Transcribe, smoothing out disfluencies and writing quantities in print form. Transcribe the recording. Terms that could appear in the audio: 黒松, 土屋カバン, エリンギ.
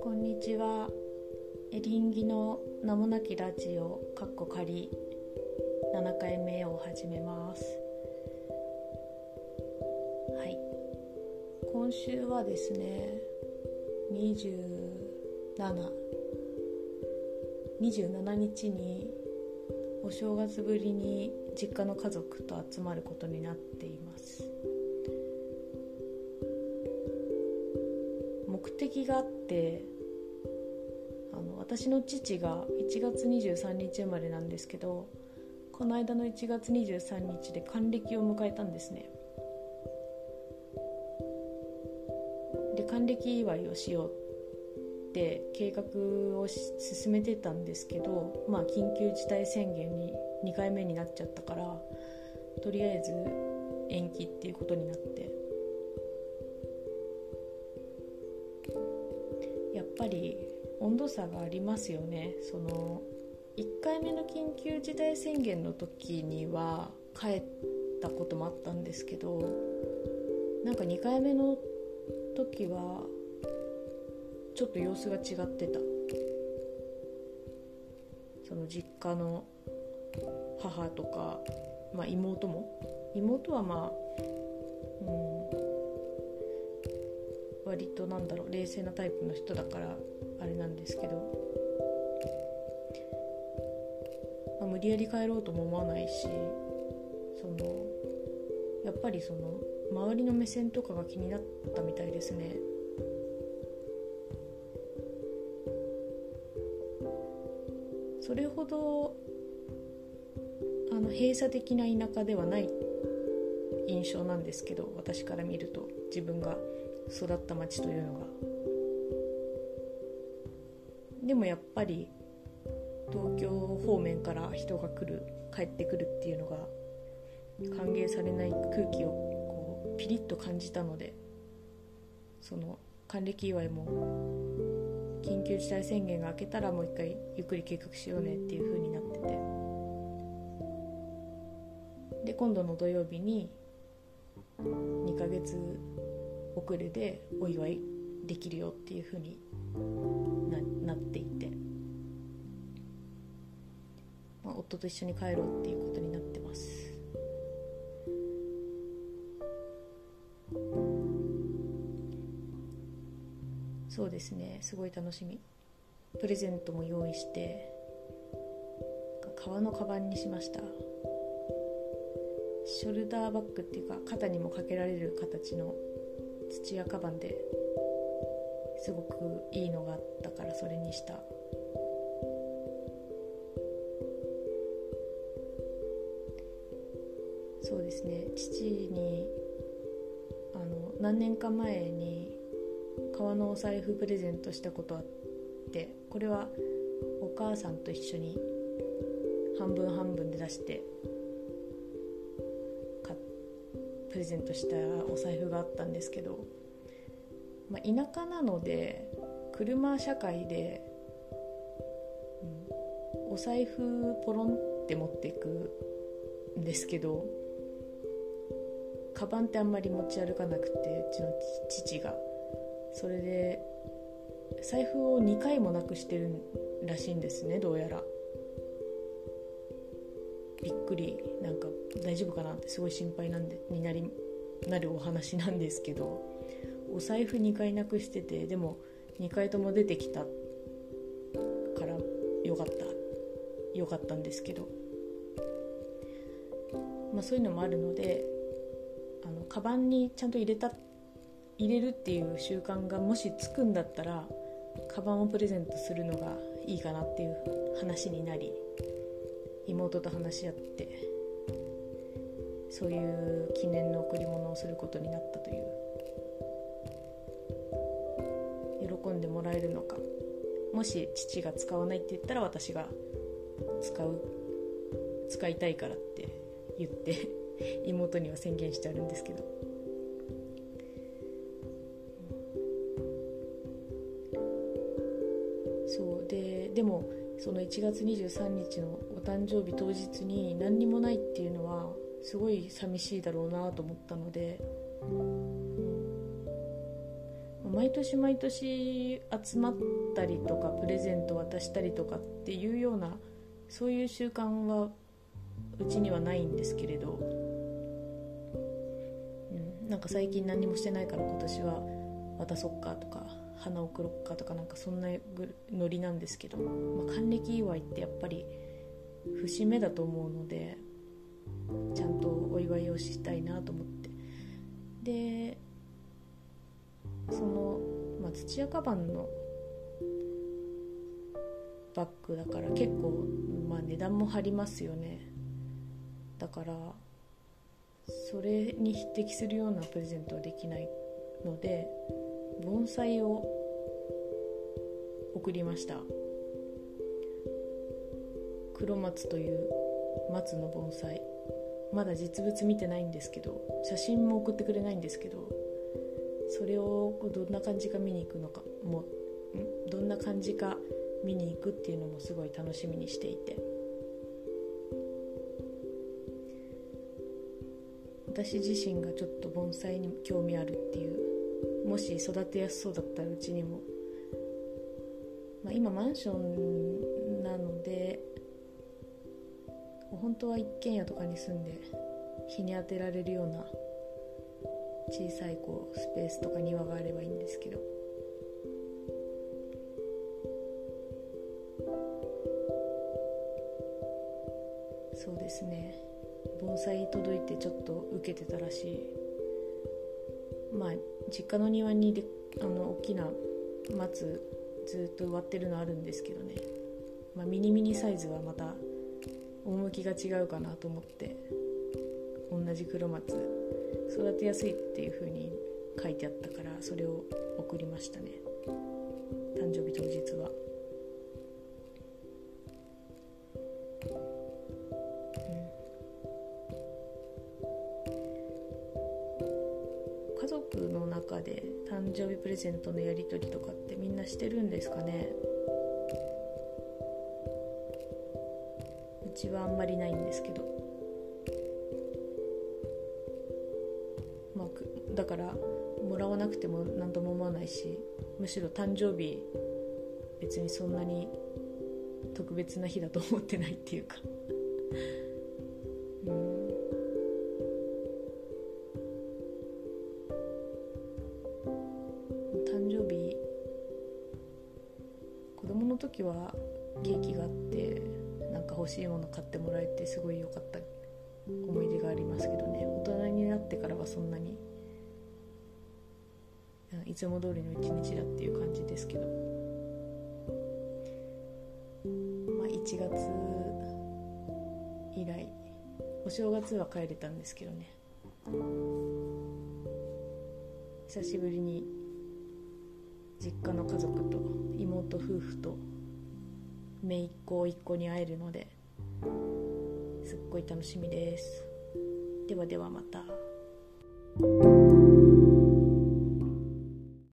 こんにちは。エリンギの名もなきラジオ仮7回目を始めます。はい、今週はですね27日にお正月ぶりに実家の家族と集まることになっています。目的があって私の父が1月23日生まれなんですけど、この間の1月23日で還暦を迎えたんですね。で、還暦祝いをしようって計画を進めてたんですけど、緊急事態宣言に2回目になっちゃったからとりあえず延期っていうことになって、やっぱり温度差がありますよね。その1回目の緊急事態宣言の時には帰ったこともあったんですけど、なんか2回目の時はちょっと様子が違ってた。その実家の母とか、妹は割と冷静なタイプの人だからあれなんですけど、無理やり帰ろうとも思わないし、やっぱり周りの目線とかが気になったみたいですね。それほど閉鎖的な田舎ではない印象なんですけど、私から見ると自分が育った町というのが。でもやっぱり東京方面から人が帰ってくるっていうのが歓迎されない空気をこうピリッと感じたので、その還暦祝いも緊急事態宣言が明けたらもう一回ゆっくり計画しようねっていう風になってて、で今度の土曜日に2ヶ月遅れでお祝いできるよっていう風になっていて、夫と一緒に帰ろうっていうことになってます。そうですね、すごい楽しみ。プレゼントも用意して革のカバンにしました。ショルダーバッグっていうか肩にもかけられる形の土屋カバンですごくいいのがあったからそれにした。そうですね、父に何年か前に革のお財布プレゼントしたことあって、これはお母さんと一緒に半分半分で出してプレゼントしたお財布があったんですけど、田舎なので車社会で、お財布ポロンって持っていくんですけど、カバンってあんまり持ち歩かなくて、うちの父がそれで財布を2回もなくしてるらしいんですね、どうやら。びっくり、大丈夫かなってすごい心配になるお話なんですけど、お財布2回なくしてて、でも2回とも出てきたからよかったんですけど、そういうのもあるので、カバンにちゃんと入れるっていう習慣がもしつくんだったらカバンをプレゼントするのがいいかなっていう話になり、妹と話し合ってそういう記念の贈り物をすることになったという。喜んでもらえるのか、もし父が使わないって言ったら私が使いたいからって言って妹には宣言してあるんですけど、そうで、でもその1月23日のお誕生日当日に何にもないっていうのはすごい寂しいだろうなと思ったので、毎年毎年集まったりとかプレゼント渡したりとかっていうようなそういう習慣はうちにはないんですけれど、なんか最近何もしてないから今年は渡そっかとか花送ろっかとかなんかそんなノリなんですけど、還暦祝いってやっぱり節目だと思うのでちゃんとお祝いをしたいなと思って、でその、土屋カバンのバッグだから結構、値段も張りますよね。だからそれに匹敵するようなプレゼントはできないので盆栽を贈りました。黒松という松の盆栽、まだ実物見てないんですけど、写真も送ってくれないんですけど、それをどんな感じか見に行くっていうのもすごい楽しみにしていて、私自身がちょっと盆栽に興味あるっていう、もし育てやすそうだったらうちにも、今マンションなので本当は一軒家とかに住んで日に当てられるような小さいスペースとか庭があればいいんですけど、そうですね、盆栽届いてちょっと受けてたらしい。実家の庭に大きな松ずっと植わってるのあるんですけどね、ミニサイズはまた趣が違うかなと思って、同じ黒松育てやすいっていう風に書いてあったからそれを送りましたね、誕生日当日は。家族の中で誕生日プレゼントのやり取りとかってみんなしてるんですかね。うちはあんまりないんですけど、だからもらわなくても何とも思わないし、むしろ誕生日別にそんなに特別な日だと思ってないっていうか誕生日子供の時はケーキがあって欲しいもの買ってもらえてすごい良かった思い出がありますけどね、大人になってからはそんなにいつも通りの一日だっていう感じですけど、1月以来お正月は帰れたんですけどね、久しぶりに実家の家族と妹夫婦と姪っ子甥っ子に会えるのですっごい楽しみです。ではではまた。